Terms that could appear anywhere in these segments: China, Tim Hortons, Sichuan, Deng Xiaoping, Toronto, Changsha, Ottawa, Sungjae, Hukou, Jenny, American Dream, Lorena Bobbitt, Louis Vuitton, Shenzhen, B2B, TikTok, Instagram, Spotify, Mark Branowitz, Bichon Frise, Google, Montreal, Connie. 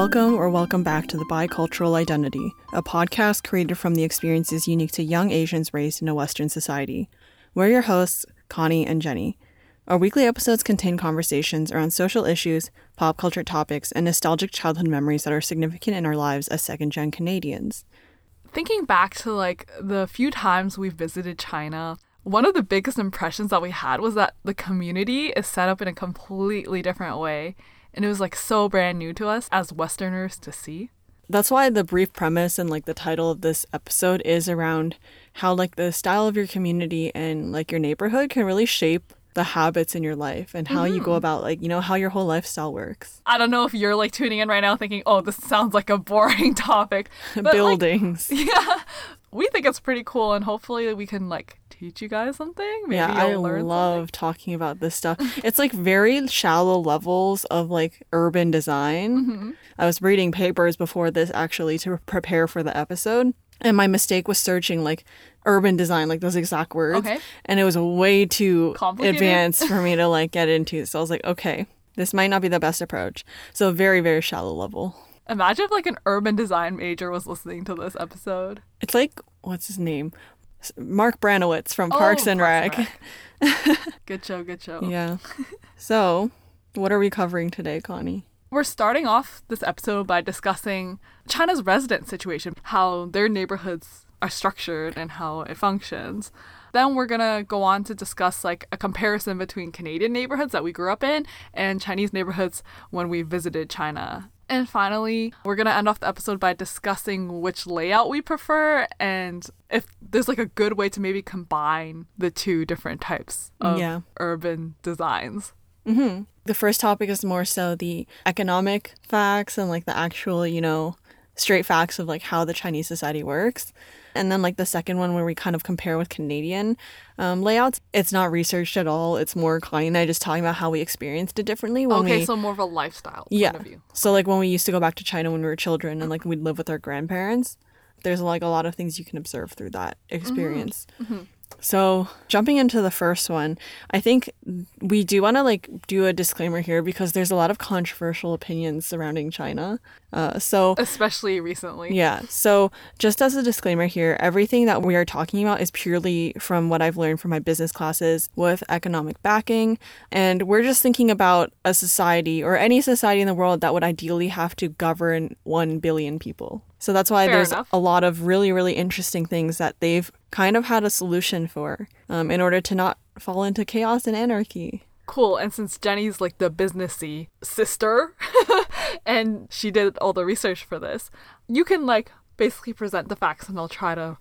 Welcome or welcome back to The Bicultural Identity, a podcast created from the experiences unique to young Asians raised in a Western society. We're your hosts, Connie and Jenny. Our weekly episodes contain conversations around social issues, pop culture topics, and nostalgic childhood memories that are significant in our lives as second-gen Canadians. Thinking back to the few times we've visited China, one of the biggest impressions that we had was that the community is set up in a completely different way. And it was so brand new to us as Westerners to see. That's why the brief premise and the title of this episode is around how the style of your community and your neighborhood can really shape the habits in your life and how you go about how your whole lifestyle works. I don't know if you're tuning in right now thinking, oh, this sounds like a boring topic. But, buildings. Yeah. We think it's pretty cool, and hopefully we can teach you guys something. Maybe I love talking about this stuff. It's very shallow levels of urban design. Mm-hmm. I was reading papers before this actually to prepare for the episode, and my mistake was searching urban design, those exact words. Okay. And it was way too advanced for me to get into. So I was okay, this might not be the best approach. So very, very shallow level. Imagine if an urban design major was listening to this episode. It's what's his name? Mark Branowitz from Parks and Rec. Good show. Yeah. So, what are we covering today, Connie? We're starting off this episode by discussing China's resident situation, how their neighborhoods are structured and how it functions. Then we're going to go on to discuss a comparison between Canadian neighborhoods that we grew up in and Chinese neighborhoods when we visited China. And finally, we're going to end off the episode by discussing which layout we prefer and if there's a good way to maybe combine the two different types of urban designs. Mm-hmm. The first topic is more so the economic facts and the actual, straight facts of how the Chinese society works. And then the second one where we kind of compare with Canadian layouts. It's not researched at all. It's more Connie and I just talking about how we experienced it differently. So more of a lifestyle point of view. So when we used to go back to China when we were children and we'd live with our grandparents, there's a lot of things you can observe through that experience. Mm-hmm. Mm-hmm. So jumping into the first one, I think we do want to do a disclaimer here because there's a lot of controversial opinions surrounding China. Especially recently. Yeah. So just as a disclaimer here, everything that we are talking about is purely from what I've learned from my business classes with economic backing. And we're just thinking about a society or any society in the world that would ideally have to govern 1 billion people. So that's why there's a lot of really, really interesting things that they've kind of had a solution for in order to not fall into chaos and anarchy. Cool. And since Jenny's the businessy sister and she did all the research for this, you can basically present the facts and I'll try to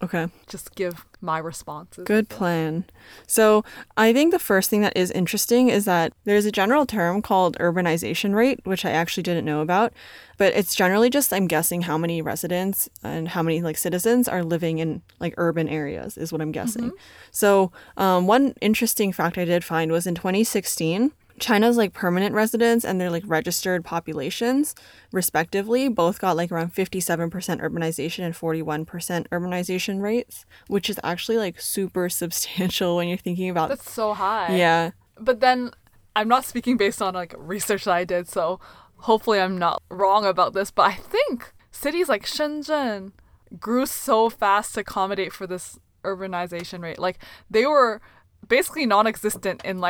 just give my responses. Good plan. So I think the first thing that is interesting is that there's a general term called urbanization rate, which I actually didn't know about, but it's generally just, I'm guessing, how many residents and how many citizens are living in urban areas is what I'm guessing. Mm-hmm. So one interesting fact I did find was in 2016, China's permanent residents and their registered populations respectively both got around 57% urbanization and 41% urbanization rates, which is actually super substantial when you're thinking about. That's so high. Yeah. But then I'm not speaking based on research that I did, so hopefully I'm not wrong about this, but I think cities like Shenzhen grew so fast to accommodate for this urbanization rate. They were basically non-existent in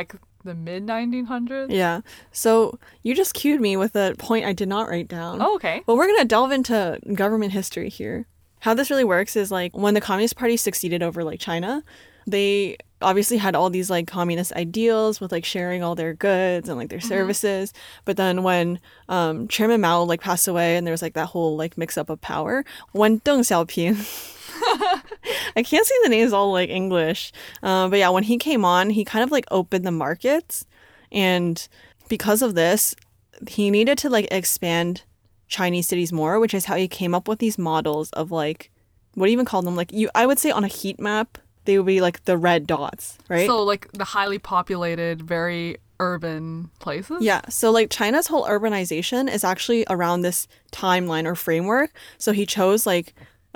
the mid-1900s? Yeah. So you just cued me with a point I did not write down. Oh, okay. Well, we're going to delve into government history here. How this really works is when the Communist Party succeeded over China, they obviously had all these communist ideals with sharing all their goods and their services. But then when Chairman Mao passed away and there was that whole mix up of power, when Deng Xiaoping... I can't say the names all English. But yeah, when he came on, he kind of opened the markets. And because of this, he needed to expand Chinese cities more, which is how he came up with these models of what do you even call them? I would say on a heat map, they would be the red dots, right? So the highly populated, very urban places? Yeah. So China's whole urbanization is actually around this timeline or framework. So he chose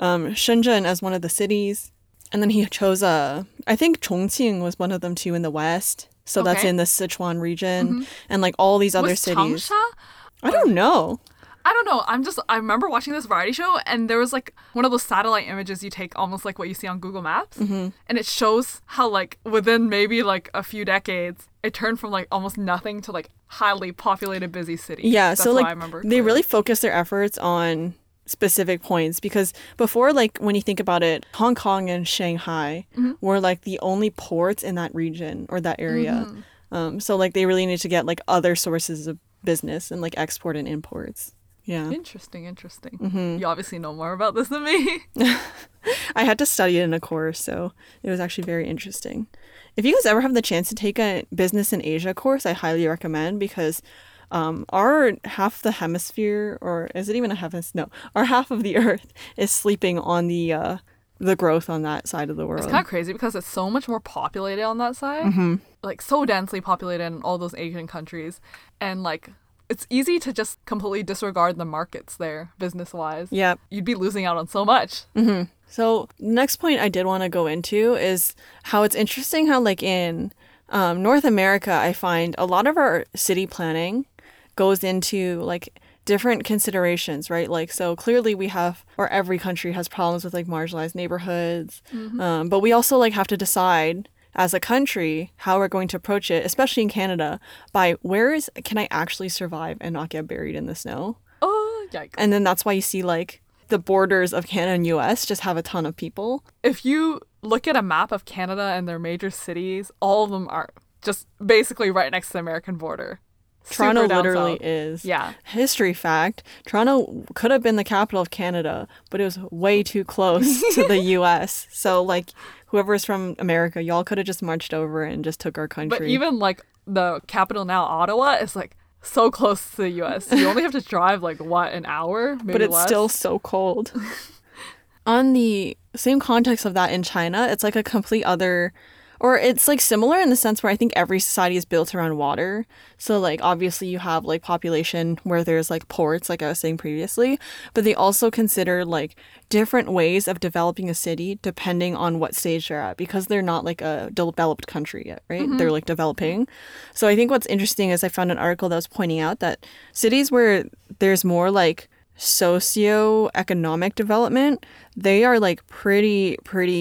Shenzhen as one of the cities, and then he chose I think Chongqing was one of them too in the west, so that's in the Sichuan region, and all these other cities. Changsha? I don't know. I don't know. I remember watching this variety show, and there was like one of those satellite images you take, almost like what you see on Google Maps. Mm-hmm. And it shows how like within maybe like a few decades, it turned from like almost nothing to like highly populated, busy city. Yeah. That's so like I remember they really focus their efforts on specific points, because before, like when you think about it, Hong Kong and Shanghai mm-hmm. were like the only ports in that region or that area. Mm-hmm. So like they really need to get like other sources of business and like export and imports. Yeah. Interesting. Mm-hmm. You obviously know more about this than me. I had to study it in a course, so it was actually very interesting. If you guys ever have the chance to take a business in Asia course, I highly recommend, because our half of the earth is sleeping on the growth on that side of the world. It's kind of crazy because it's so much more populated on that side, mm-hmm. like so densely populated in all those Asian countries, and like it's easy to just completely disregard the markets there business-wise. Yeah. You'd be losing out on so much. Mm-hmm. So next point I did want to go into is how it's interesting how like in North America, I find a lot of our city planning goes into like different considerations, right? Like, so clearly every country has problems with like marginalized neighborhoods, mm-hmm. But we also like have to decide as a country how we're going to approach it, especially in Canada, by can I actually survive and not get buried in the snow? Oh, yikes. And then that's why you see like the borders of Canada and US just have a ton of people. If you look at a map of Canada and their major cities, all of them are just basically right next to the American border. Toronto literally is. Yeah. History fact, Toronto could have been the capital of Canada, but it was way too close to the US. So like whoever's from America, y'all could have just marched over and just took our country. But even like the capital now, Ottawa, is like so close to the US. So you only have to drive like an hour, maybe less. But it's still so cold. On the same context of that in China, it's like a complete other... Or it's like similar in the sense where I think every society is built around water. So like obviously you have like population where there's like ports, like I was saying previously, but they also consider like different ways of developing a city depending on what stage they're at, because they're not like a developed country yet, right? Mm-hmm. They're like developing. So I think what's interesting is I found an article that was pointing out that cities where there's more like socioeconomic development, they are like pretty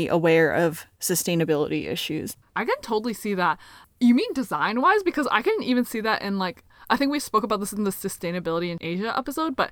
aware of sustainability issues. I can totally see that. You mean design wise? Because I can even see that in like, I think we spoke about this in the sustainability in Asia episode, but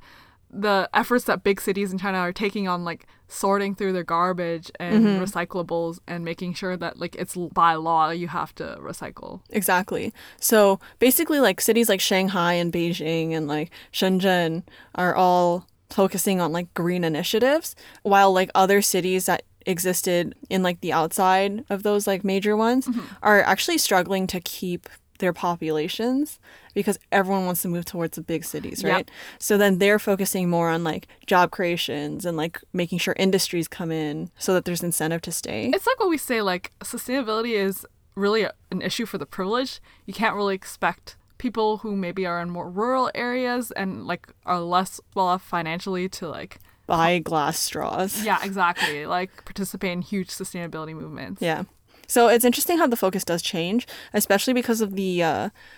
the efforts that big cities in China are taking on like sorting through their garbage and mm-hmm. recyclables and making sure that like it's by law you have to recycle. Exactly. So basically like cities like Shanghai and Beijing and like Shenzhen are all focusing on like green initiatives, while like other cities that existed in like the outside of those like major ones mm-hmm. are actually struggling to keep their populations, because everyone wants to move towards the big cities, right? Yep. So then they're focusing more on like job creations and like making sure industries come in so that there's incentive to stay. It's like what we say, like sustainability is really an issue for the privileged. You can't really expect people who maybe are in more rural areas and like are less well off financially to like buy glass straws. Yeah, exactly. Like participate in huge sustainability movements. Yeah. So it's interesting how the focus does change, especially because of the,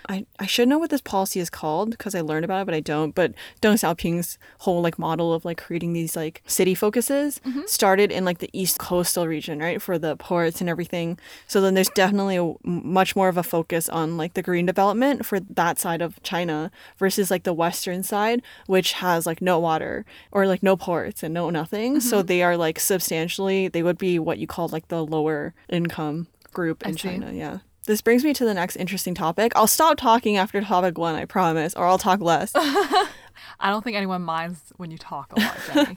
I should know what this policy is called because I learned about it, but I don't. But Deng Xiaoping's whole like model of like creating these like city focuses mm-hmm. started in like the East Coastal region, right? For the ports and everything. So then there's definitely much more of a focus on like the green development for that side of China versus like the Western side, which has like no water or like no ports and no nothing. Mm-hmm. So they are like they would be what you call like the lower income group in China. Yeah. This brings me to the next interesting topic. I'll stop talking after topic one, I promise, or I'll talk less. I don't think anyone minds when you talk a lot, Jenny.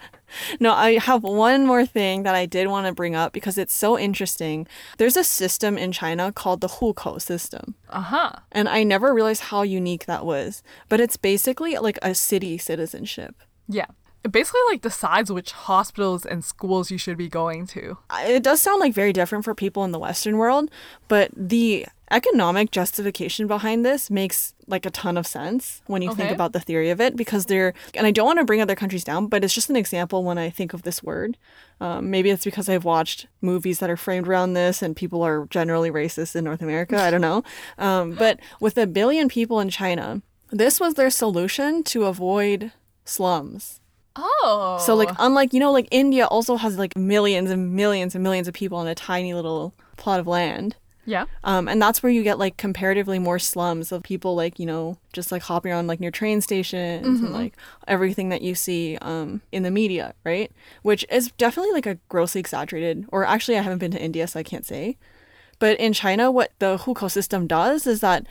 No, I have one more thing that I did want to bring up because it's so interesting. There's a system in China called the Hukou system. Uh-huh. And I never realized how unique that was, but it's basically like a city citizenship. Yeah. It basically like decides which hospitals and schools you should be going to. It does sound like very different for people in the Western world, but the economic justification behind this makes like a ton of sense when you think about the theory of it, because and I don't want to bring other countries down, but it's just an example when I think of this word. Maybe it's because I've watched movies that are framed around this and people are generally racist in North America. I don't know. But with 1 billion people in China, this was their solution to avoid slums. Oh. So, like, unlike, you know, like, India also has, like, millions and millions and millions of people on a tiny little plot of land. Yeah. And that's where you get, like, comparatively more slums of people, like, you know, just, like, hopping on, like, near train stations mm-hmm. and, like, everything that you see in the media, right? Which is definitely, like, a grossly exaggerated, or actually I haven't been to India, so I can't say. But in China, what the Hukou system does is that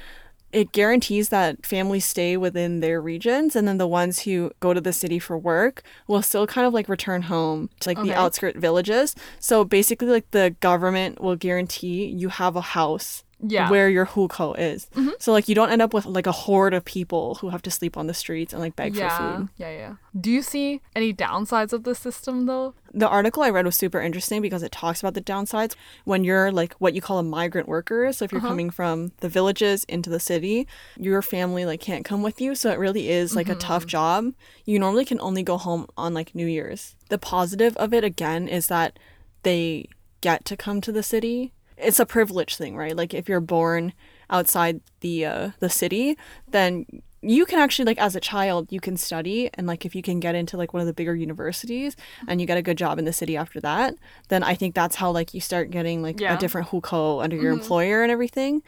it guarantees that families stay within their regions, and then the ones who go to the city for work will still kind of like return home to like the outskirt villages. So basically like the government will guarantee you have a house where your hukou is. Mm-hmm. So like you don't end up with like a horde of people who have to sleep on the streets and like beg for food. Yeah. Do you see any downsides of this system though? The article I read was super interesting because it talks about the downsides when you're like what you call a migrant worker. So if you're coming from the villages into the city, your family like can't come with you. So it really is like a tough job. You normally can only go home on like New Year's. The positive of it again is that they get to come to the city. It's a privilege thing, right? Like if you're born outside the city, then you can actually like as a child, you can study. And like if you can get into like one of the bigger universities and you get a good job in the city after that, then I think that's how like you start getting like a different hukou under your employer and everything.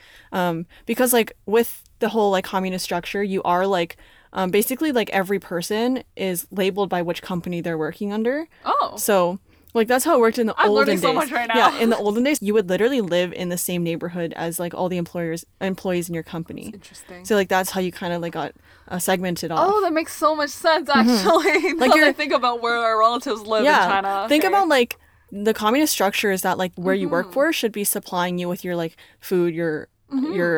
Because like with the whole like communist structure, you are like basically like every person is labeled by which company they're working under. Oh. So... like, that's how it worked in the olden days. I'm learning so much right now. Yeah, in the olden days, you would literally live in the same neighborhood as, like, all the employees in your company. That's interesting. So, like, that's how you kind of, like, got segmented off. Oh, that makes so much sense, actually. Like, I think about where our relatives live in China. Okay. Think about, like, the communist structure is that, like, where you work for should be supplying you with your, like, food, your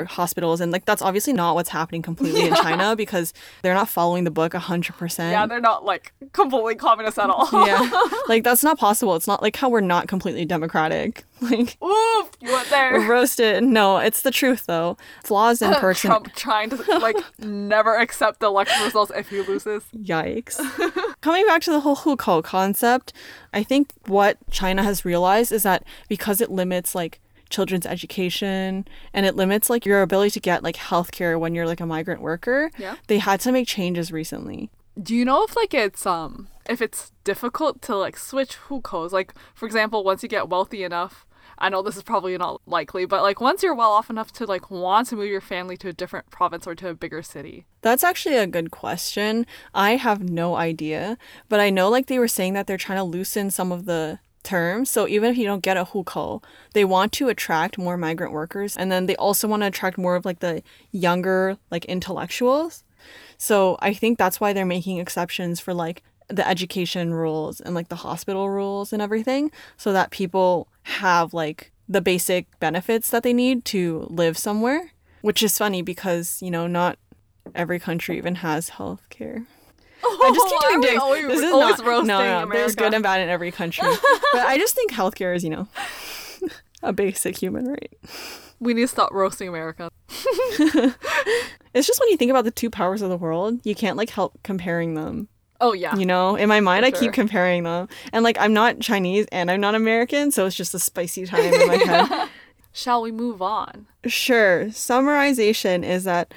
hospitals, and like that's obviously not what's happening completely in China because they're not following the book 100%. Yeah, they're not like completely communist at all. Yeah, like that's not possible. It's not like how we're not completely democratic. Like, oof, you went there. Roasted. No, it's the truth though. Flaws in person. Trump trying to like never accept the election results if he loses. Yikes. Coming back to the whole hukou concept, I think what China has realized is that because it limits like children's education and it limits like your ability to get like healthcare when you're like a migrant worker. Yeah. They had to make changes recently. Do you know if like it's if it's difficult to like switch hukous? Like for example, once you get wealthy enough, I know this is probably not likely, but like once you're well off enough to like want to move your family to a different province or to a bigger city? That's actually a good question. I have no idea, but I know like they were saying that they're trying to loosen some of the terms. So even if you don't get a hukou, they want to attract more migrant workers, and then they also want to attract more of like the younger like intellectuals. So I think that's why they're making exceptions for like the education rules and like the hospital rules and everything, so that people have like the basic benefits that they need to live somewhere, which is funny because, you know, not every country even has healthcare. I just keep doing digs. This is always not, roasting America. There's good and bad in every country. But I just think healthcare is, you know, a basic human right. We need to stop roasting America. It's just when you think about the two powers of the world, you can't, like, help comparing them. Oh, yeah. You know, in my mind, I keep comparing them. And, like, I'm not Chinese and I'm not American, so it's just a spicy time in my head. Shall we move on? Sure. Summarization is that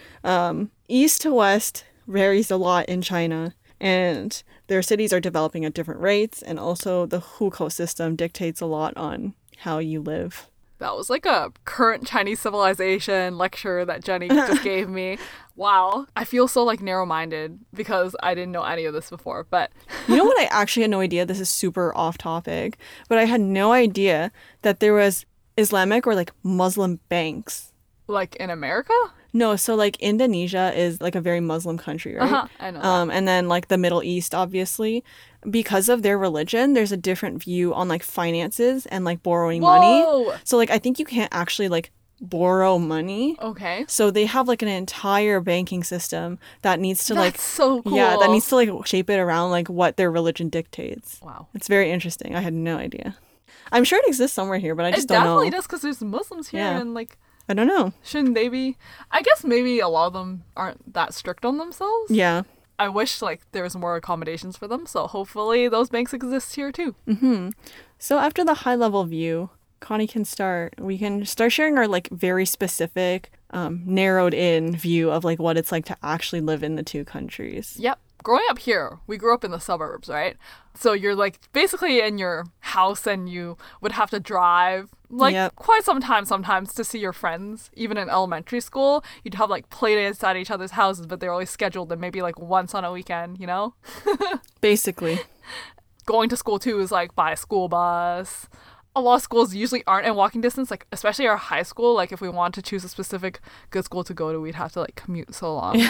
east to west varies a lot in China, and their cities are developing at different rates, and also the hukou system dictates a lot on how you live. That was like a current Chinese civilization lecture that Jenny just gave me. Wow. I feel so like narrow-minded because I didn't know any of this before, but... You know what? I actually had no idea. This is super off-topic, but I had no idea that there was Islamic or like Muslim banks. Like in America? No, so, like, Indonesia is, like, a very Muslim country, right? I know that. And then, like, the Middle East, obviously. Because of their religion, there's a different view on, like, finances and, like, borrowing money. So, like, I think you can't actually, like, borrow money. Okay. So, they have, like, an entire banking system that needs to, like... That's so cool. Yeah, that needs to, like, shape it around, like, what their religion dictates. Wow. It's very interesting. I had no idea. I'm sure it exists somewhere here, but I just don't know. It definitely does, because there's Muslims here and, like... I don't know. Shouldn't they be? I guess maybe a lot of them aren't that strict on themselves. Yeah. I wish like there was more accommodations for them. So hopefully those banks exist here too. Mm-hmm. So after the high level view, Connie can start. We can start sharing our like very specific, narrowed in view of like what it's like to actually live in the two countries. Yep. growing up here, we grew up in the suburbs, right? So you're like basically in your house and you would have to drive like quite some time sometimes to see your friends. Even in elementary school, you'd have like play dates at each other's houses, but they're always scheduled and maybe like once on a weekend, you know? Basically. Going to school too is like by school bus. A lot of schools usually aren't in walking distance, like especially our high school. Like if we want to choose a specific good school to go to, we'd have to like commute so long.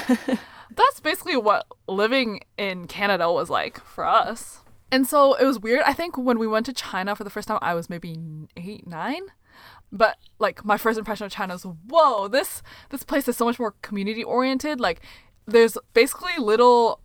That's basically what living in Canada was like for us. And so it was weird. I think when we went to China for the first time, I was maybe 8, 9. But like my first impression of China is, whoa, this place is so much more community oriented. Like there's basically little,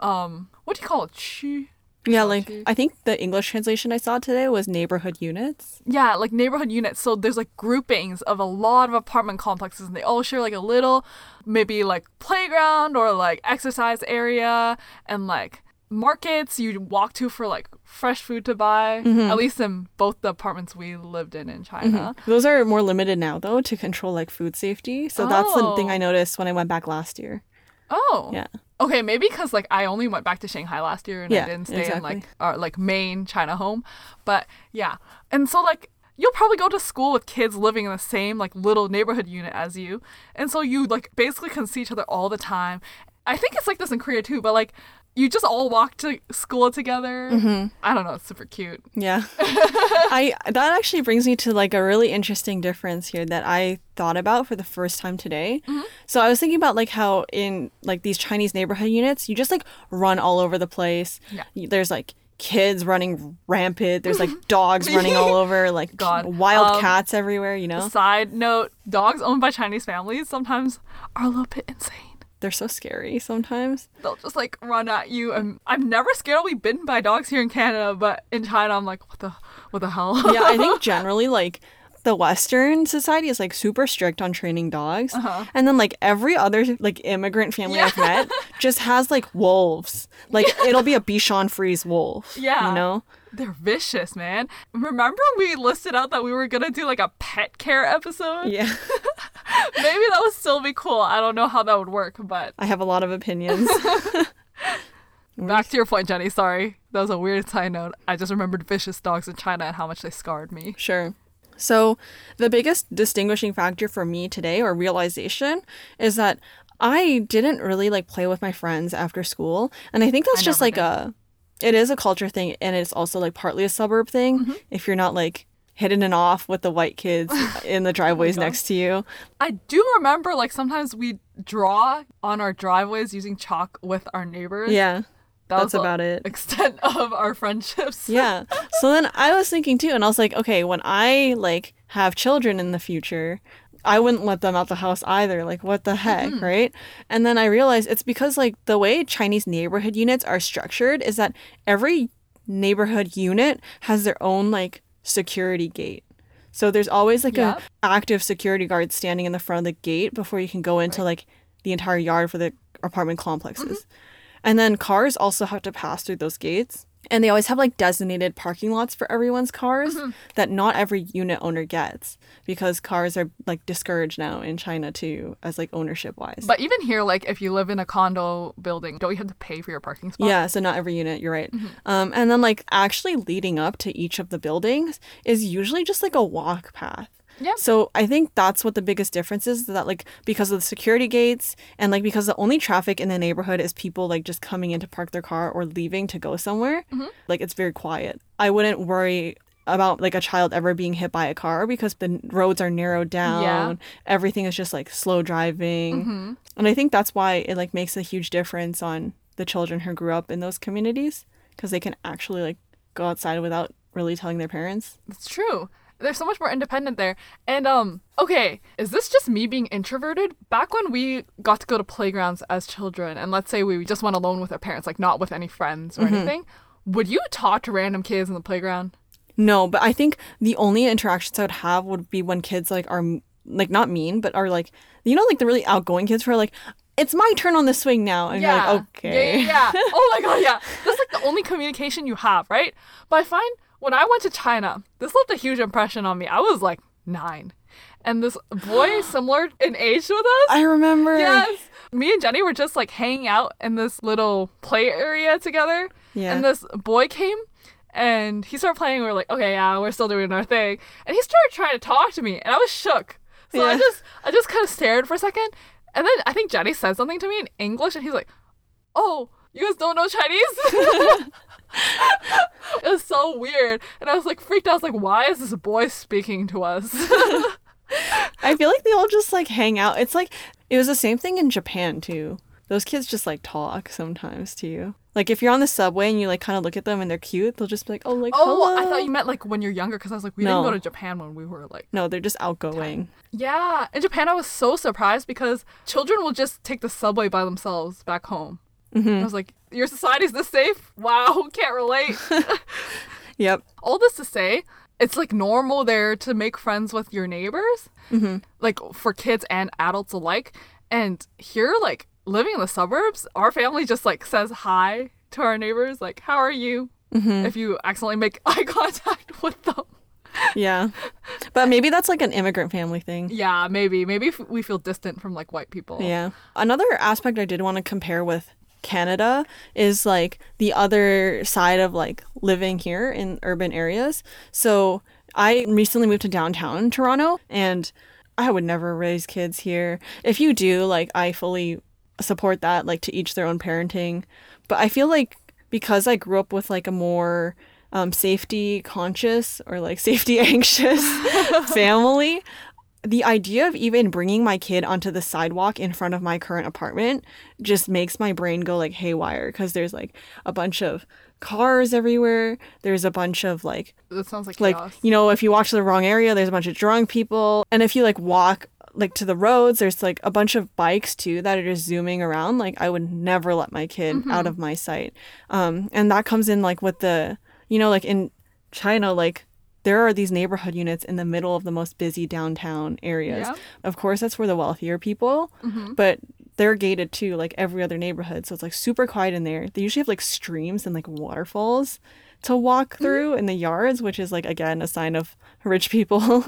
what do you call it? Qu? Yeah, like, I think the English translation I saw today was neighborhood units. Yeah, like neighborhood units. So there's like groupings of a lot of apartment complexes and they all share like a little, maybe like playground or like exercise area and like markets you walk to for like fresh food to buy, at least in both the apartments we lived in China. Those are more limited now though to control like food safety. So that's the thing I noticed when I went back last year. Oh. Yeah. Okay, maybe because, like, I only went back to Shanghai last year and I didn't stay in, like, our, like, main China home. But, yeah. And so, like, you'll probably go to school with kids living in the same, like, little neighborhood unit as you. And so you, like, basically can see each other all the time. I think it's like this in Korea, too. But, like, you just all walk to school together. I don't know. It's super cute. Yeah. That actually brings me to, like, a really interesting difference here that I thought about for the first time today. So I was thinking about, like, how in, like, these Chinese neighborhood units, you just, like, run all over the place. There's, like, kids running rampant. There's, like, dogs running all over, like, wild cats everywhere, you know? Side note, dogs owned by Chinese families sometimes are a little bit insane. They're so scary sometimes. They'll just, like, run at you. And I'm never scared I'll be bitten by dogs here in Canada, but in China, I'm like, what the hell? Yeah, I think generally, like, the Western society is, like, super strict on training dogs. And then, like, every other, like, immigrant family I've met just has, like, wolves. Like, it'll be a Bichon Frise wolf. Yeah. You know? They're vicious, man. Remember we listed out that we were going to do, like, a pet care episode? Yeah. Maybe that would still be cool. I don't know how that would work, but... I have a lot of opinions. Back to your point, Jenny. Sorry. That was a weird side note. I just remembered vicious dogs in China and how much they scarred me. Sure. So the biggest distinguishing factor for me today, or realization, is that I didn't really, like, play with my friends after school. And I think that's just, like, It is a culture thing, and it's also, like, partly a suburb thing. If you're not, like... hidden and off with the white kids in the driveways next to you. I do remember, like, sometimes we draw on our driveways using chalk with our neighbors. Yeah, that's about it. Extent of our friendships. Yeah. So then I was thinking, too, and I was like, okay, when I, like, have children in the future, I wouldn't let them out the house either. Like, what the heck, right? And then I realized it's because, like, the way Chinese neighborhood units are structured is that every neighborhood unit has their own, like, security gate. So there's always like an active security guard standing in the front of the gate before you can go into like the entire yard for the apartment complexes. And then cars also have to pass through those gates. And they always have like designated parking lots for everyone's cars that not every unit owner gets because cars are like discouraged now in China too as like ownership wise. But even here, like if you live in a condo building, don't you have to pay for your parking spot? Yeah, so not every unit, you're right. And then like actually leading up to each of the buildings is usually just like a walk path. Yeah. So I think that's what the biggest difference is, that like because of the security gates and like because the only traffic in the neighborhood is people like just coming in to park their car or leaving to go somewhere, like it's very quiet. I wouldn't worry about like a child ever being hit by a car because the roads are narrowed down. Everything is just like slow driving. And I think that's why it like makes a huge difference on the children who grew up in those communities because they can actually like go outside without really telling their parents. It's true. They're so much more independent there. And, okay, is this just me being introverted? Back when we got to go to playgrounds as children, and let's say we just went alone with our parents, like not with any friends or anything, would you talk to random kids in the playground? No, but I think the only interactions I would have would be when kids, like, are, like, not mean, but are, like, you know, like, the really outgoing kids who are, like, it's my turn on the swing now. And you're like, okay. Yeah. Oh, my God, yeah. That's, like, the only communication you have, right? But I find... when I went to China, this left a huge impression on me. I was like 9. and this boy similar in age with us. I remember. Yes. Me and Jenny were just like hanging out in this little play area together. Yeah. And this boy came and he started playing. We were like, okay, yeah, we're still doing our thing. And he started trying to talk to me and I was shook. So yeah. I just kind of stared for a second. And then I think Jenny said something to me in English and he's like, oh, you guys don't know Chinese? It was so weird. And I was like freaked out. I was like, why is this boy speaking to us? I feel like they all just like hang out. It's like, it was the same thing in Japan too. Those kids just like talk sometimes to you. Like if you're on the subway and you like kind of look at them and they're cute, they'll just be like, oh, like, oh, hello. I thought you meant like when you're younger because I was like, we didn't go to Japan when we were like. No, they're just outgoing. 10. Yeah. In Japan, I was so surprised because children will just take the subway by themselves back home. Mm-hmm. I was like, your society's this safe? Wow, can't relate. Yep. All this to say, it's like normal there to make friends with your neighbors, mm-hmm. like for kids and adults alike. And here, like living in the suburbs, our family just like says hi to our neighbors, like, how are you? Mm-hmm. If you accidentally make eye contact with them. Yeah. But maybe that's like an immigrant family thing. Yeah, maybe. Maybe we feel distant from like white people. Yeah. Another aspect I did want to compare with Canada is like the other side of like living here in urban areas. So I recently moved to downtown Toronto and I would never raise kids here. If you do, like, I fully support that, like to each their own parenting. But I feel like because I grew up with like a more safety conscious or like safety anxious family, the idea of even bringing my kid onto the sidewalk in front of my current apartment just makes my brain go like haywire because there's like a bunch of cars everywhere. There's a bunch of like... That sounds like chaos. Like, you know, if you walk to the wrong area, there's a bunch of drunk people. And if you like walk like to the roads, there's like a bunch of bikes too that are just zooming around. Like I would never let my kid mm-hmm. out of my sight. And that comes in like with the, you know, like in China, like there are these neighborhood units in the middle of the most busy downtown areas. Yeah. Of course, that's for the wealthier people, mm-hmm. but they're gated too, like every other neighborhood. So it's like super quiet in there. They usually have like streams and like waterfalls to walk through mm-hmm. in the yards, which is like, again, a sign of rich people.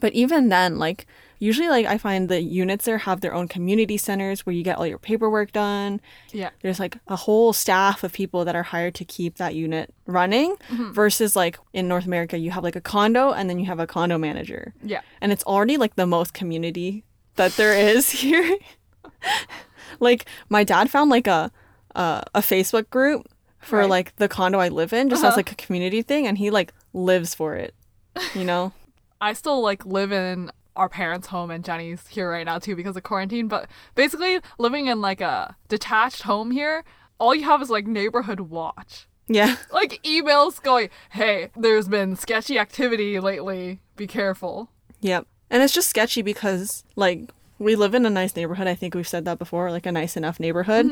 But even then, like usually like I find the units there have their own community centers where you get all your paperwork done. Yeah. There's like a whole staff of people that are hired to keep that unit running mm-hmm. versus like in North America, you have like a condo and then you have a condo manager. Yeah. And it's already like the most community that there is here. Like my dad found like a Facebook group for right. like the condo I live in just uh-huh. as like a community thing. And he like lives for it, you know? I still like live in our parents' home and Jenny's here right now too because of quarantine, but basically living in like a detached home here, all you have is like neighborhood watch. Yeah. Like emails going, hey, there's been sketchy activity lately. Be careful. Yep. And it's just sketchy because like we live in a nice neighborhood. I think we've said that before, like a nice enough neighborhood.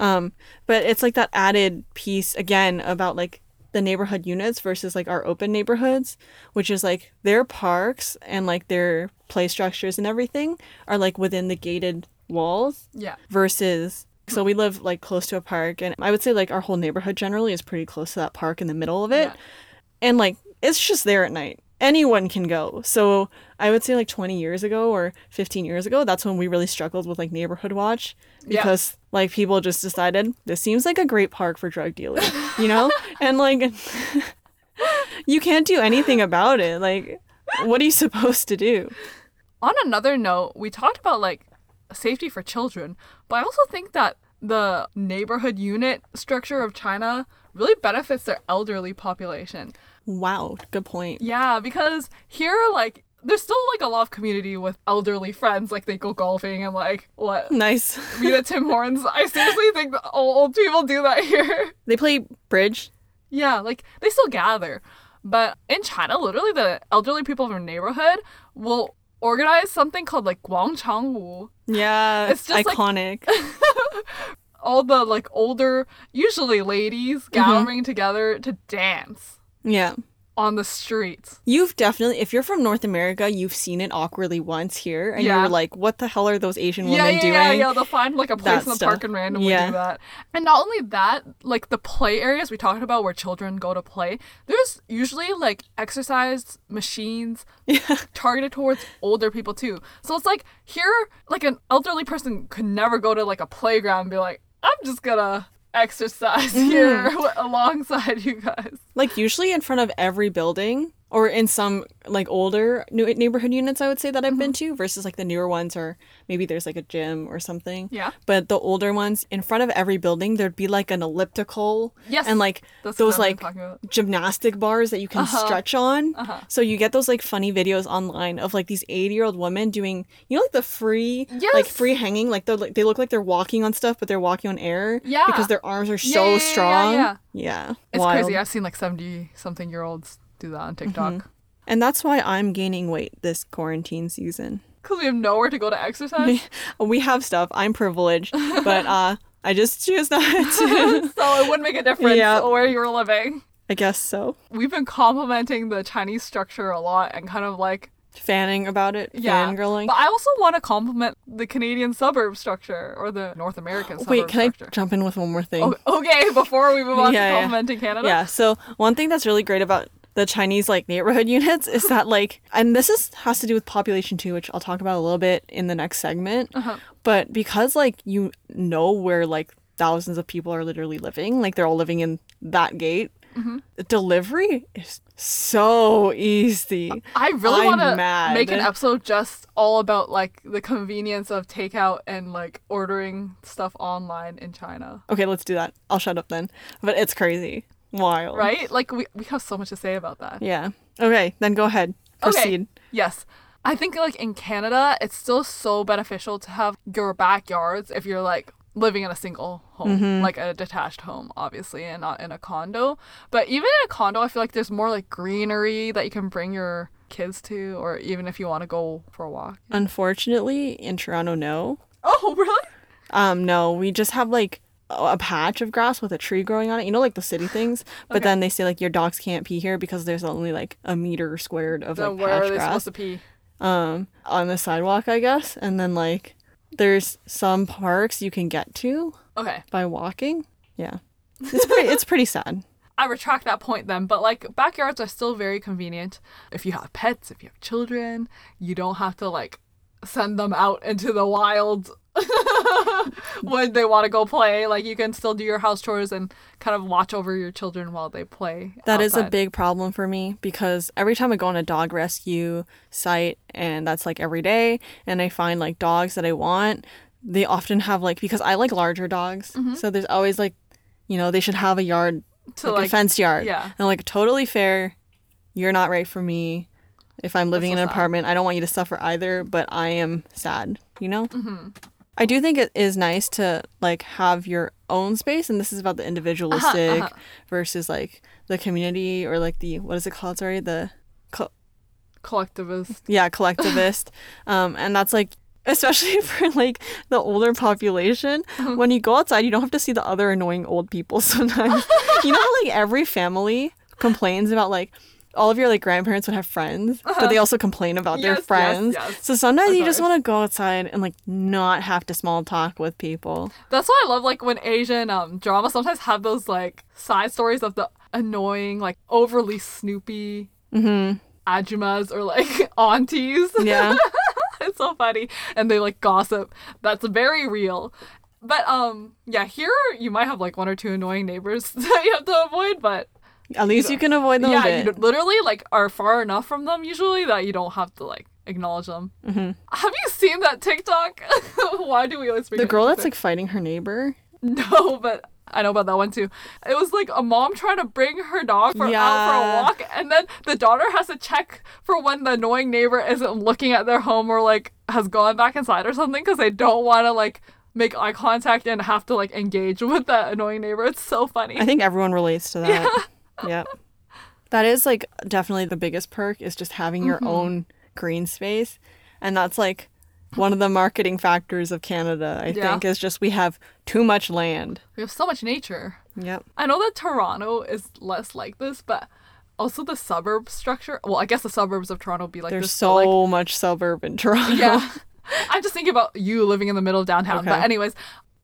Mm-hmm. But it's like that added piece again about like the neighborhood units versus like our open neighborhoods, which is like their parks and like their play structures and everything are like within the gated walls. Yeah. Versus, so we live like close to a park and I would say like our whole neighborhood generally is pretty close to that park in the middle of it. Yeah. And like it's just there at night. Anyone can go. So I would say like 20 years ago or 15 years ago, that's when we really struggled with like neighborhood watch because yeah. like people just decided this seems like a great park for drug dealers, you know? And like you can't do anything about it. Like what are you supposed to do? On another note, we talked about like safety for children, but I also think that the neighborhood unit structure of China really benefits their elderly population. Wow, good point. Yeah, because here, like, there's still, like, a lot of community with elderly friends. Like, they go golfing and, like, what? Nice. Meet at Tim Hortons. I seriously think old people do that here. They play bridge. Yeah, like, they still gather. But in China, literally, the elderly people from the neighborhood will organize something called, like, Guangchangwu. Yeah, it's just iconic. Like, all the, like, older, usually ladies, gathering mm-hmm. together to dance. Yeah. on the streets. You've definitely, if you're from North America, you've seen it awkwardly once here, and you're like, what the hell are those Asian women doing? Yeah, they'll find like a place in the park and randomly do that. And not only that, like the play areas we talked about where children go to play, there's usually like exercise machines targeted towards older people too. So it's like here, like an elderly person could never go to like a playground and be like, I'm just gonna exercise here alongside you guys. Like usually in front of every building or in some like older neighborhood units, I would say, that I've been to, versus like the newer ones, or maybe there's like a gym or something. Yeah. But the older ones, in front of every building, there'd be like an elliptical and like those like gymnastic bars that you can stretch on. So you get those like funny videos online of like these 80-year-old women doing, you know, like the free, like free hanging, like, they're, like they look like they're walking on stuff, but they're walking on air because their arms are so strong. It's wild. Crazy. I've seen like 70-something-year-olds do that on TikTok. And that's why I'm gaining weight this quarantine season. Because we have nowhere to go to exercise? We have stuff. I'm privileged. But I just choose not to. So it wouldn't make a difference where you were living. I guess so. We've been complimenting the Chinese structure a lot and kind of like fanning about it, fangirling. But I also want to compliment the Canadian suburb structure, or the North American suburb structure. Wait, can I jump in with one more thing? Okay, before we move on to complimenting Canada? Yeah, so one thing that's really great about the Chinese like neighborhood units is that like, and this has to do with population too, which I'll talk about a little bit in the next segment, but because like, you know, where like thousands of people are literally living, like they're all living in that gate, delivery is so easy. I really want to make an episode just all about like the convenience of takeout and like ordering stuff online in China. Okay, let's do that. I'll shut up then. But it's crazy. Wild. Right? Like, we have so much to say about that. Yeah. Okay, then go ahead. Proceed. Okay. Yes. I think, like, in Canada, it's still so beneficial to have your backyards if you're, like, living in a single home, like a detached home, obviously, and not in a condo. But even in a condo, I feel like there's more, like, greenery that you can bring your kids to, or even if you want to go for a walk. Unfortunately, in Toronto, no. Oh, really? No, we just have, like, a patch of grass with a tree growing on it, you know, like the city things, but then they say like your dogs can't pee here because there's only like a meter squared of like patch grass. Where are they supposed to pee? On the sidewalk, I guess. And then like there's some parks you can get to by walking. Yeah, it's pretty it's pretty sad. I retract that point then, but like backyards are still very convenient if you have pets, if you have children. You don't have to like send them out into the wild when they want to go play. Like, you can still do your house chores and kind of watch over your children while they play outside. Is a big problem for me, because every time I go on a dog rescue site, and that's like every day, and I find like dogs that I want, they often have like, because I like larger dogs, so there's always like, you know, they should have a yard to like a fenced yard, and I'm like, totally fair, you're not right for me. If I'm living in an apartment, I don't want you to suffer either, but I am sad, you know? I do think it is nice to, like, have your own space, and this is about the individualistic versus, like, the community, or, like, the, what is it called, sorry? The collectivist. Yeah, collectivist. And that's, like, especially for, like, the older population, when you go outside, you don't have to see the other annoying old people sometimes. You know how, like, every family complains about, like, all of your like grandparents would have friends, but they also complain about their friends. So sometimes you just want to go outside and like not have to small talk with people. That's why I love like when Asian dramas sometimes have those like side stories of the annoying, like overly snoopy ajumas or like aunties. Yeah. It's so funny. And they like gossip. That's very real. But yeah, here you might have like one or two annoying neighbors that you have to avoid, but at least you can avoid them a bit. You literally like are far enough from them usually that you don't have to like acknowledge them. Have you seen that TikTok? Why do we always bring the girl that's like fighting her neighbor? No, but I know about that one too. It was like a mom trying to bring her dog out for a walk, and then the daughter has to check for when the annoying neighbor isn't looking at their home or like has gone back inside or something, because they don't want to like make eye contact and have to like engage with that annoying neighbor. It's so funny. I think everyone relates to that. Yeah. Yeah, that is like definitely the biggest perk, is just having your own green space. And that's like one of the marketing factors of Canada, I think, is just we have too much land. We have so much nature. Yep. I know that Toronto is less like this, but Also, the suburb structure. Well, I guess the suburbs of Toronto would be like there's this. There's so like, much suburb in Toronto. Yeah. I'm just thinking about you living in the middle of downtown. Okay. But anyways,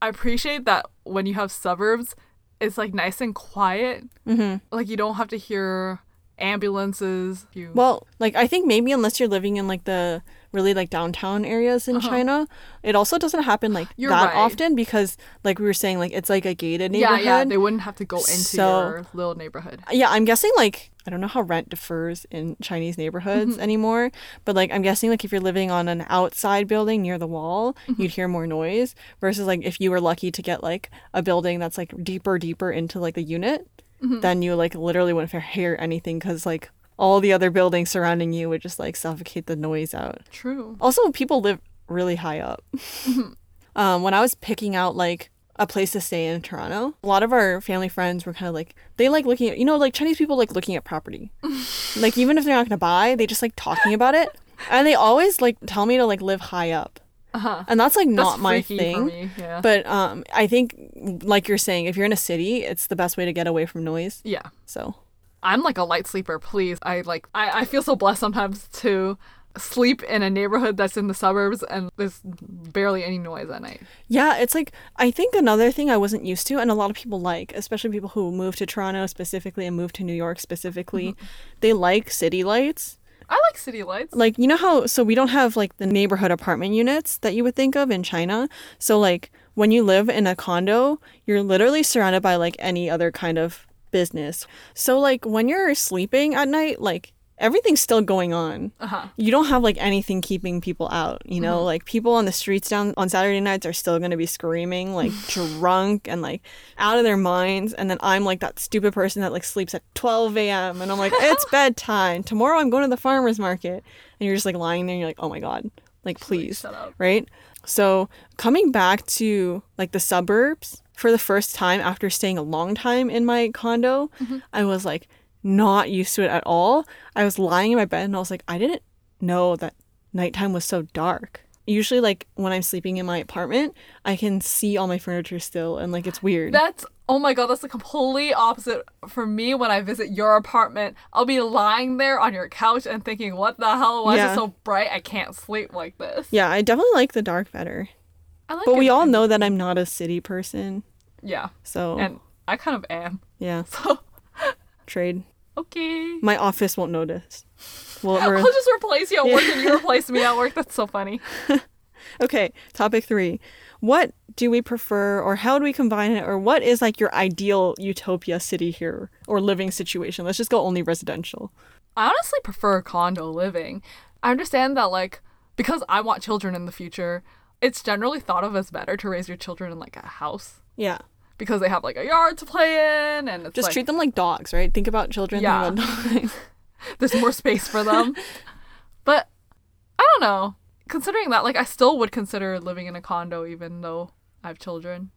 I appreciate that when you have suburbs, it's like nice and quiet. Mm-hmm. Like you don't have to hear ambulances. Well, like I think maybe unless you're living in like the really like downtown areas in China, it also doesn't happen like often because like we were saying, like it's like a gated neighborhood. Yeah, they wouldn't have to go into your little neighborhood. Yeah, I'm guessing like I don't know how rent differs in Chinese neighborhoods anymore, but like I'm guessing like if you're living on an outside building near the wall, you'd hear more noise versus like if you were lucky to get like a building that's like deeper into like the unit, then you like literally wouldn't hear anything because like all the other buildings surrounding you would just like suffocate the noise out. True. Also, people live really high up. When I was picking out like a place to stay in Toronto, a lot of our family friends were kind of like, they like looking at, you know, like Chinese people like looking at property. Like even if they're not going to buy, they just like talking about it. And they always like tell me to like live high up. And that's like not my thing. Yeah. But I think like you're saying, if you're in a city, it's the best way to get away from noise. Yeah. So I'm like a light sleeper, please. I feel so blessed sometimes to sleep in a neighborhood that's in the suburbs and there's barely any noise at night. Yeah, it's like, I think another thing I wasn't used to and a lot of people like, especially people who move to Toronto specifically and move to New York specifically, they like city lights. I like city lights. Like, you know how, so we don't have like the neighborhood apartment units that you would think of in China. So like when you live in a condo, you're literally surrounded by like any other kind of business. So like when you're sleeping at night, like everything's still going on. You don't have like anything keeping people out, you know, like people on the streets down on Saturday nights are still going to be screaming, like drunk and like out of their minds. And then I'm like that stupid person that like sleeps at 12 a.m. and I'm like, it's bedtime. Tomorrow I'm going to the farmer's market. And you're just like lying there and you're like, oh my God, like please, shut up. Right? So coming back to like the suburbs for the first time after staying a long time in my condo, I was like, not used to it at all. I was lying in my bed and I was like, I didn't know that nighttime was so dark. Usually like when I'm sleeping in my apartment, I can see all my furniture still and like it's weird. That's, oh my God, that's the complete opposite for me when I visit your apartment. I'll be lying there on your couch and thinking, what the hell, why is it so bright? I can't sleep like this. Yeah, I definitely like the dark better. I like but we all know that I'm not a city person. Yeah. So. And I kind of am. Yeah. So. Trade. Okay. My office won't notice. Well, I'll just replace you at work and you replace me at work. That's so funny. Okay, topic 3. What do we prefer or how do we combine it or what is like your ideal utopia city here or living situation? Let's just go only residential. I honestly prefer condo living. I understand that like because I want children in the future, it's generally thought of as better to raise your children in like a house. Yeah. Because they have like a yard to play in and it's just like, treat them like dogs, right? Think about children. Yeah. Think about dogs. There's more space for them. But I don't know. Considering that, like I still would consider living in a condo even though I have children.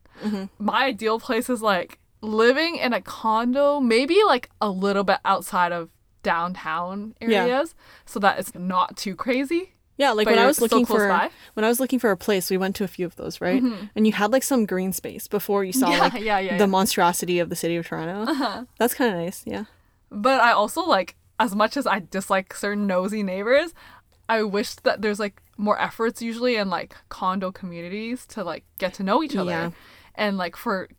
My ideal place is like living in a condo, maybe like a little bit outside of downtown areas so that it's not too crazy. Yeah, like when I was looking for a place, we went to a few of those, right? And you had like some green space before you saw like the monstrosity of the city of Toronto. That's kind of nice, yeah. But I also like, as much as I dislike certain nosy neighbors, I wish that there's like more efforts usually in like condo communities to like get to know each other. Yeah. And like for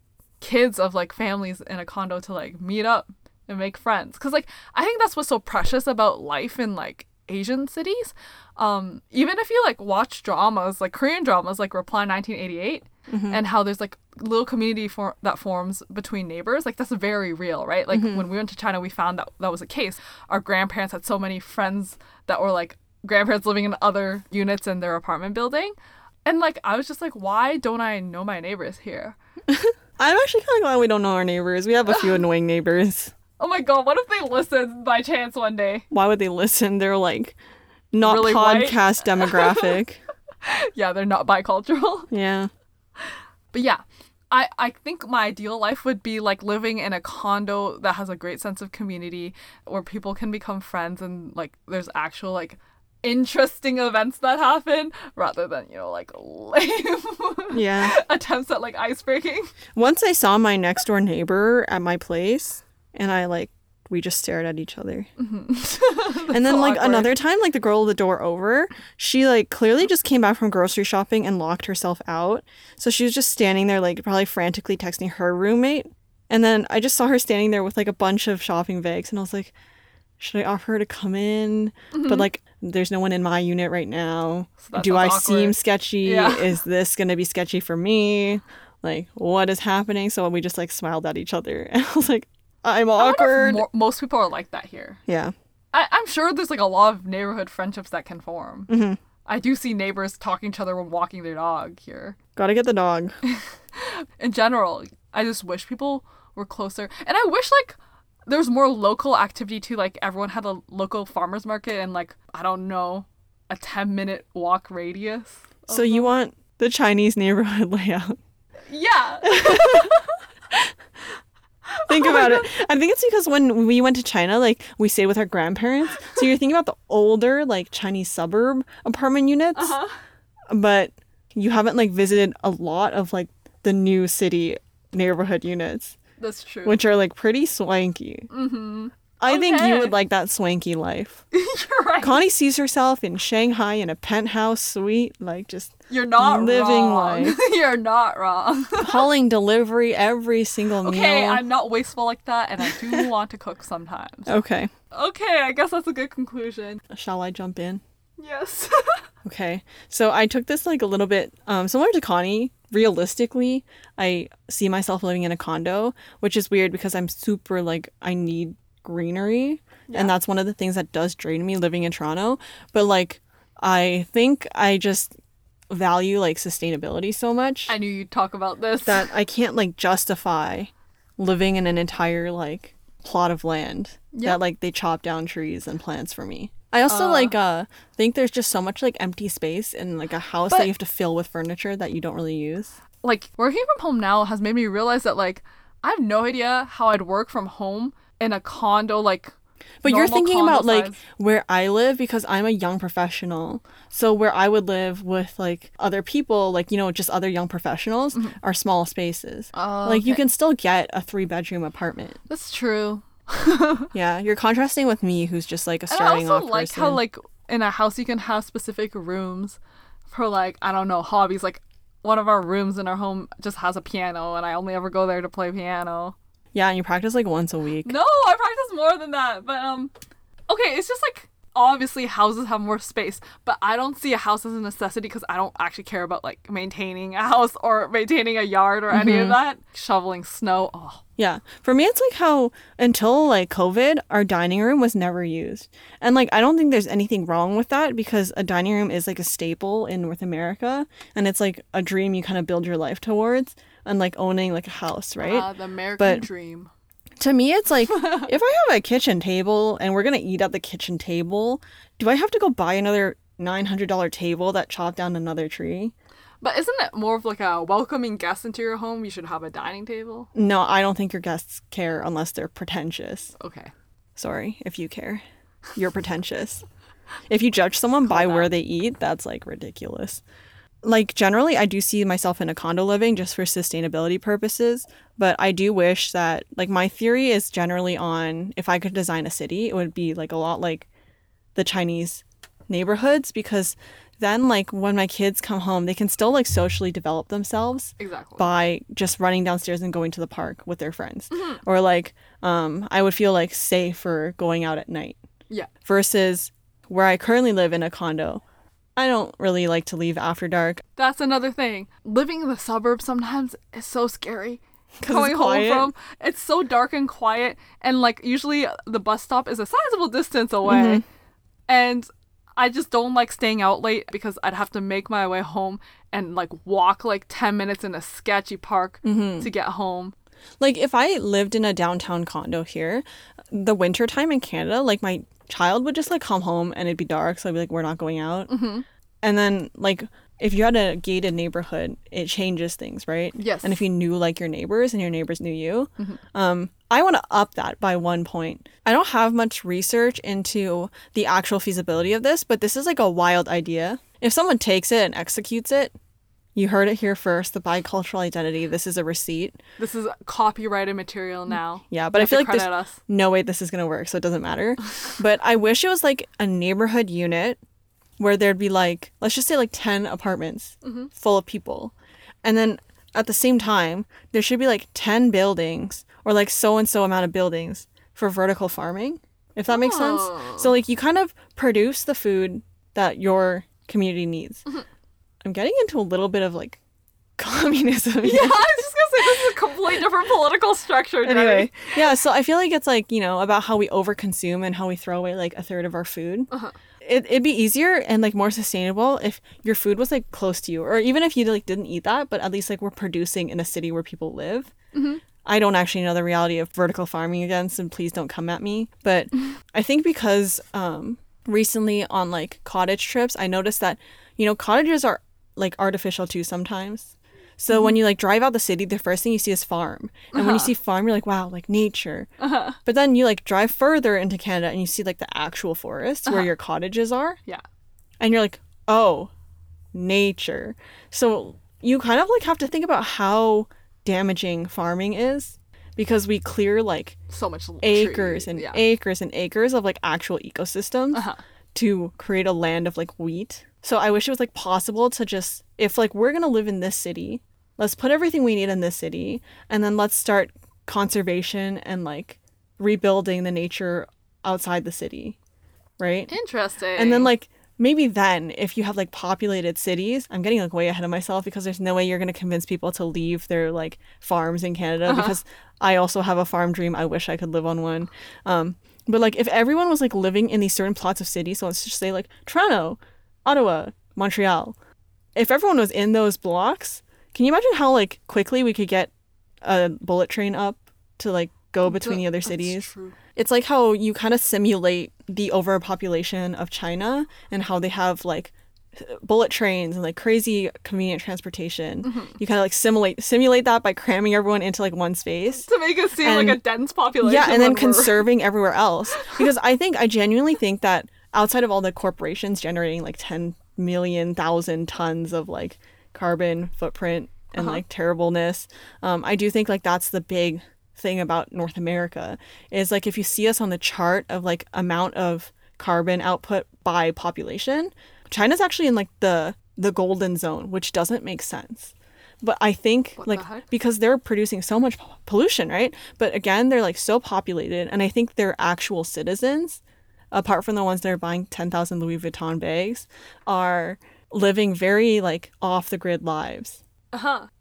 kids of like families in a condo to like meet up and make friends. Because like I think that's what's so precious about life in like Asian cities. Even if you like watch dramas like Korean dramas like Reply 1988 and how there's like little community that forms between neighbors, like that's very real, right? Like when we went to China we found that was the case. Our grandparents had so many friends that were like grandparents living in other units in their apartment building and like I was just like, why don't I know my neighbors here? I'm actually kind of glad we don't know our neighbors. We have a few annoying neighbors. Oh my God, what if they listen by chance one day? Why would they listen? They're like not really podcast demographic. Yeah, they're not bicultural. Yeah. But yeah, I think my ideal life would be like living in a condo that has a great sense of community where people can become friends and like there's actual like interesting events that happen rather than, you know, like lame attempts at like icebreaking. Once I saw my next door neighbor at my place and I like we just stared at each other. Mm-hmm. And then, like, another time, like, the girl with the door over, she, like, clearly just came back from grocery shopping and locked herself out. So she was just standing there, like, probably frantically texting her roommate. And then I just saw her standing there with, like, a bunch of shopping bags. And I was like, should I offer her to come in? Mm-hmm. But, like, there's no one in my unit right now. So do I seem sketchy? Yeah. Is this going to be sketchy for me? Like, what is happening? So we just, like, smiled at each other. And I was like, I'm awkward. Most people are like that here. Yeah. I'm sure there's, like, a lot of neighborhood friendships that can form. Mm-hmm. I do see neighbors talking to each other when walking their dog here. Gotta get the dog. In general, I just wish people were closer. And I wish, like, there was more local activity, too. Like, everyone had a local farmer's market and, like, I don't know, a 10-minute walk radius. So you want the Chinese neighborhood layout? Yeah. Think about it. I think it's because when we went to China, like, we stayed with our grandparents. So you're thinking about the older, like, Chinese suburb apartment units. Uh-huh. But you haven't, like, visited a lot of, like, the new city neighborhood units. That's true. Which are, like, pretty swanky. Mm-hmm. I think you would like that swanky life. You're right. Connie sees herself in Shanghai in a penthouse suite, like, just You're not wrong. You're not wrong. Calling delivery every single meal. Okay, I'm not wasteful like that, and I do want to cook sometimes. Okay. Okay, I guess that's a good conclusion. Shall I jump in? Yes. Okay, so I took this, like, a little bit similar to Connie. Realistically, I see myself living in a condo, which is weird because I'm super, like, I need greenery. Yeah. And that's one of the things that does drain me living in Toronto. But, like, I think I just value, like, sustainability so much. I knew you'd talk about this. That I can't, like, justify living in an entire, like, plot of land. Yeah. That, like, they chop down trees and plants for me. I also, like, think there's just so much, like, empty space in, like, a house that you have to fill with furniture that you don't really use. Like, working from home now has made me realize that, like, I have no idea how I'd work from home in a condo, like, but you're thinking about, like, where I live because I'm a young professional. So where I would live with, like, other people, like, you know, just other young professionals, mm-hmm. are small spaces. Like, okay. You can still get a 3-bedroom apartment. That's true. Yeah, you're contrasting with me, who's just, like, a starting off person. And I also like how, like, in a house you can have specific rooms for, like, I don't know, hobbies. Like, one of our rooms in our home just has a piano, and I only ever go there to play piano. Yeah, and you practice, like, once a week. No, I practice more than that. But, okay, it's just, like, obviously houses have more space, but I don't see a house as a necessity because I don't actually care about, like, maintaining a house or maintaining a yard or any mm-hmm. of that. Shoveling snow, oh. Yeah. For me, it's, like, how until, like, COVID, our dining room was never used. And, like, I don't think there's anything wrong with that because a dining room is, like, a staple in North America, and it's, like, a dream you kind of build your life towards. And, like, owning, like, a house, right? The American dream. To me, it's like, if I have a kitchen table and we're going to eat at the kitchen table, do I have to go buy another $900 table that chopped down another tree? But isn't it more of, like, a welcoming guest into your home? You should have a dining table? No, I don't think your guests care unless they're pretentious. Okay. Sorry, if you care. You're pretentious. If you judge someone by where they eat, that's, like, ridiculous. Like, generally, I do see myself in a condo living just for sustainability purposes, but I do wish that, like, my theory is generally on if I could design a city, it would be, like, a lot like the Chinese neighborhoods, because then, like, when my kids come home, they can still, like, socially develop themselves. Exactly. By just running downstairs and going to the park with their friends. Mm-hmm. Or, like, I would feel, like, safer going out at night. Yeah. Versus where I currently live in a condo. I don't really like to leave after dark. That's another thing. Living in the suburbs sometimes is so scary. Coming home from, it's so dark and quiet. And, like, usually the bus stop is a sizable distance away. Mm-hmm. And I just don't like staying out late because I'd have to make my way home and, like, walk, like, 10 minutes in a sketchy park mm-hmm. to get home. Like, if I lived in a downtown condo here, the wintertime in Canada, like, my child would just, like, come home and it'd be dark, so I'd be like, we're not going out. Mm-hmm. And then, like, if you had a gated neighborhood, it changes things, right? Yes. And if you knew, like, your neighbors and your neighbors knew you, mm-hmm. I want to up that by 1 point. I don't have much research into the actual feasibility of this, but this is, like, a wild idea. If someone takes it and executes it, You heard it here first, the bicultural identity. This is a receipt. This is copyrighted material now. Yeah, but I feel like there's no way this is going to work, so it doesn't matter. But I wish it was like a neighborhood unit where there'd be like, let's just say like 10 apartments full of people. And then at the same time, there should be like 10 buildings or like so-and-so amount of buildings for vertical farming, if that makes sense. So like you kind of produce the food that your community needs. Mm-hmm. I'm getting into a little bit of like communism here. Yeah, I was just going to say this is a completely different political structure. Anyway, yeah, so I feel like it's like, you know, about how we overconsume and how we throw away like a third of our food. Uh-huh. It'd be easier and like more sustainable if your food was like close to you, or even if you like didn't eat that, but at least like we're producing in a city where people live. Mm-hmm. I don't actually know the reality of vertical farming again, so please don't come at me. But I think because recently on like cottage trips, I noticed that, you know, cottages are like artificial too sometimes. So when you like drive out the city, the first thing you see is farm. And when you see farm, you're like, wow, like nature. But then you like drive further into Canada and you see like the actual forest where your cottages are. Yeah. And you're like, oh, nature. So you kind of like have to think about how damaging farming is, because we clear like so much acres tree. And acres and acres of like actual ecosystems to create a land of like wheat. So I wish it was like possible to just, if like we're going to live in this city, let's put everything we need in this city, and then let's start conservation and like rebuilding the nature outside the city, right? Interesting. And then like maybe then if you have like populated cities, I'm getting like way ahead of myself because there's no way you're going to convince people to leave their like farms in Canada because I also have a farm dream. I wish I could live on one. But like if everyone was like living in these certain plots of cities, so let's just say like Toronto, Ottawa, Montreal. If everyone was in those blocks, can you imagine how like quickly we could get a bullet train up to like go between the other cities? True. It's like how you kind of simulate the overpopulation of China and how they have like bullet trains and like crazy convenient transportation. You kind of like simulate that by cramming everyone into like one space to make it seem like a dense population. Yeah, and then conserving everywhere else, because I genuinely think that outside of all the corporations generating like 10,000,000 tons of like carbon footprint and like terribleness, I do think like that's the big thing about North America, is like if you see us on the chart of like amount of carbon output by population, China's actually in like the golden zone, which doesn't make sense. But I think because they're producing so much pollution, right? But again, they're like so populated, and I think their actual citizens, apart from the ones that are buying 10,000 Louis Vuitton bags, are living very, like, off-the-grid lives.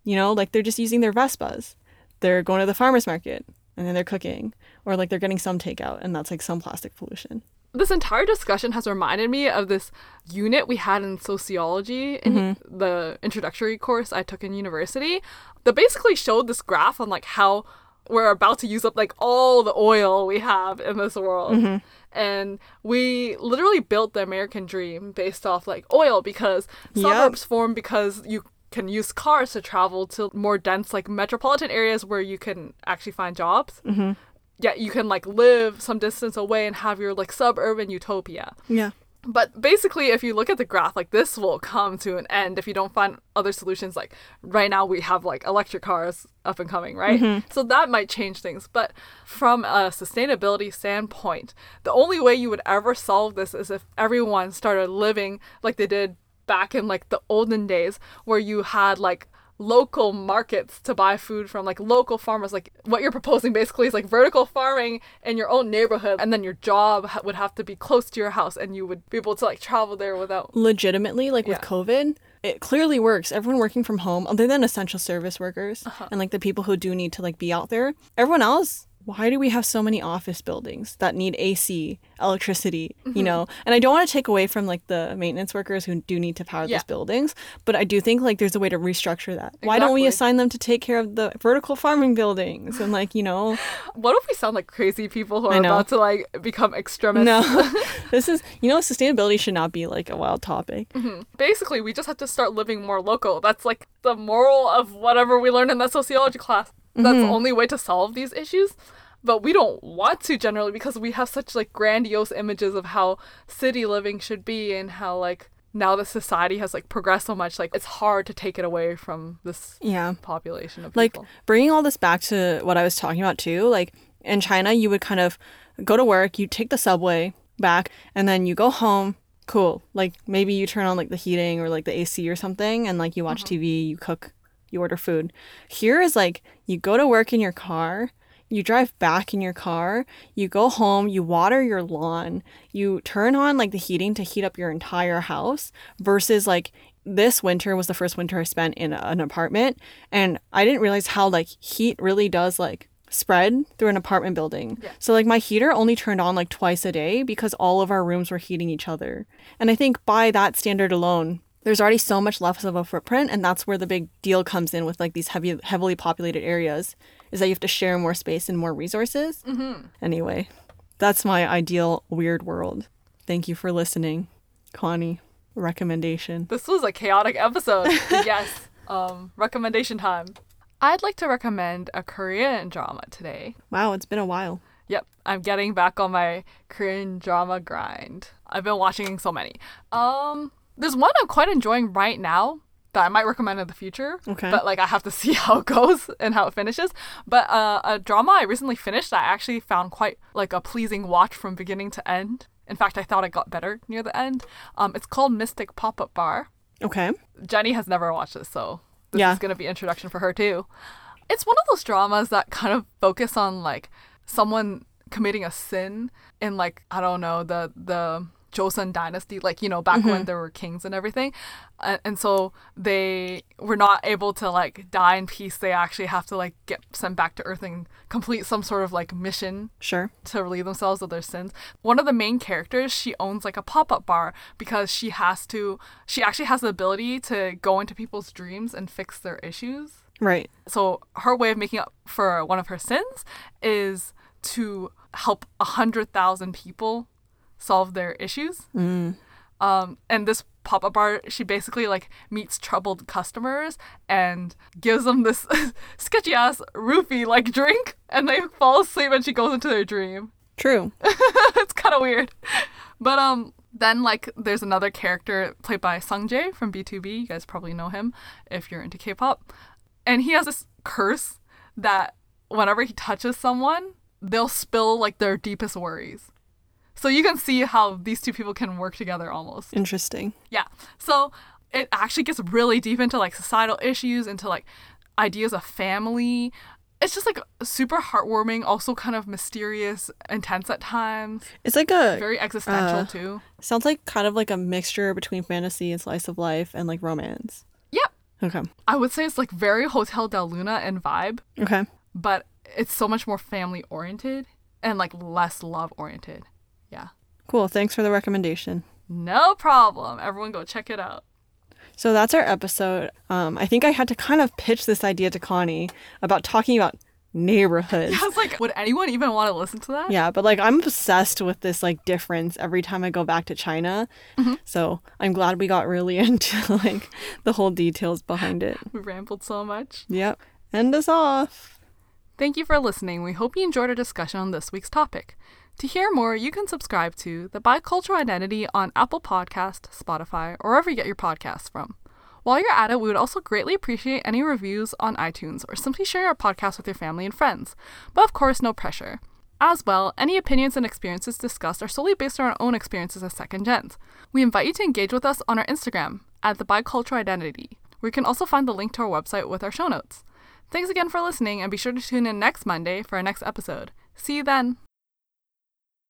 You know, like, they're just using their Vespas. They're going to the farmer's market, and then they're cooking. Or, like, they're getting some takeout, and that's, like, some plastic pollution. This entire discussion has reminded me of this unit we had in sociology in the introductory course I took in university that basically showed this graph on, like, how we're about to use up, like, all the oil we have in this world. And we literally built the American dream based off, like, oil, because suburbs form because you can use cars to travel to more dense, like, metropolitan areas where you can actually find jobs. Yet you can, like, live some distance away and have your, like, suburban utopia. But basically, if you look at the graph, like, this will come to an end if you don't find other solutions. Like, right now we have, like, electric cars up and coming, right? So that might change things. But from a sustainability standpoint, the only way you would ever solve this is if everyone started living like they did back in, like, the olden days, where you had, like, local markets to buy food from, like, local farmers. Like, what you're proposing basically is, like, vertical farming in your own neighborhood, and then your job would have to be close to your house, and you would be able to, like, travel there without legitimately, like, with COVID, it clearly works. Everyone working from home, other than essential service workers and, like, the people who do need to, like, be out there, everyone else, why do we have so many office buildings that need AC, electricity, you know? And I don't want to take away from, like, the maintenance workers who do need to power those buildings, but I do think, like, there's a way to restructure that. Exactly. Why don't we assign them to take care of the vertical farming buildings and, like, you know? What if we sound like crazy people who are about to, like, become extremists? No. This is, you know, sustainability should not be, like, a wild topic. Basically, we just have to start living more local. That's, like, the moral of whatever we learned in that sociology class. That's the only way to solve these issues. But we don't want to generally, because we have such, like, grandiose images of how city living should be and how, like, now that society has like progressed so much, like it's hard to take it away from this population of people. Like bringing all this back to what I was talking about too, like in China, you would kind of go to work, you take the subway back, and then you go home. Cool. Like maybe you turn on like the heating or like the AC or something, and like you watch TV, you cook, you order food. Here is like you go to work in your car, you drive back in your car, you go home, you water your lawn, you turn on like the heating to heat up your entire house, versus like this winter was the first winter I spent in an apartment, and I didn't realize how like heat really does like spread through an apartment building. Yeah. So like my heater only turned on like twice a day because all of our rooms were heating each other. And I think by that standard alone, there's already so much less of a footprint, and that's where the big deal comes in with like these heavily populated areas, is that you have to share more space and more resources. Mm-hmm. Anyway, that's my ideal weird world. Thank you for listening. Connie, recommendation. This was a chaotic episode. Yes. Recommendation time. I'd like to recommend a Korean drama today. Wow, it's been a while. Yep, I'm getting back on my Korean drama grind. I've been watching so many. There's one I'm quite enjoying right now that I might recommend in the future. Okay. But like I have to see how it goes and how it finishes. But a drama I recently finished that I actually found quite like a pleasing watch from beginning to end. In fact, I thought it got better near the end. It's called Mystic Pop Up Bar. Okay. Jenny has never watched this, so... This is going to be introduction for her too. It's one of those dramas that kind of focus on like someone committing a sin in like, I don't know, the Joseon dynasty, like, you know, back when there were kings and everything. And so they were not able to like die in peace. They actually have to like get sent back to earth and complete some sort of like mission to relieve themselves of their sins. One of the main characters, she owns like a pop-up bar because she actually has the ability to go into people's dreams and fix their issues. Right. So her way of making up for one of her sins is to help 100,000 people solve their issues. And this pop-up bar, she basically like meets troubled customers and gives them this sketchy ass roofie like drink, and they fall asleep and she goes into their dream. True. It's kind of weird, but then like there's another character played by Sungjae from B2B. You guys probably know him if you're into K-pop, and he has this curse that whenever he touches someone, they'll spill like their deepest worries. So you can see how these two people can work together almost. Interesting. Yeah. So it actually gets really deep into like societal issues, into like ideas of family. It's just like super heartwarming, also kind of mysterious, intense at times. It's like a... very existential too. Sounds like kind of like a mixture between fantasy and slice of life and like romance. Yep. Okay. I would say it's like very Hotel Del Luna in vibe. Okay. But it's so much more family oriented and like less love oriented. Yeah. Cool. Thanks for the recommendation. No problem. Everyone go check it out. So that's our episode. I think I had to kind of pitch this idea to Connie about talking about neighborhoods. Yeah, I was like, would anyone even want to listen to that? Yeah, but like I'm obsessed with this like difference every time I go back to China. Mm-hmm. So I'm glad we got really into like the whole details behind it. We rambled so much. Yep. End us off. Thank you for listening. We hope you enjoyed our discussion on this week's topic. To hear more, you can subscribe to The Bicultural Identity on Apple Podcasts, Spotify, or wherever you get your podcasts from. While you're at it, we would also greatly appreciate any reviews on iTunes, or simply share our podcast with your family and friends. But of course, no pressure. As well, any opinions and experiences discussed are solely based on our own experiences as second gens. We invite you to engage with us on our Instagram at The Bicultural Identity, where you can also find the link to our website with our show notes. Thanks again for listening, and be sure to tune in next Monday for our next episode. See you then!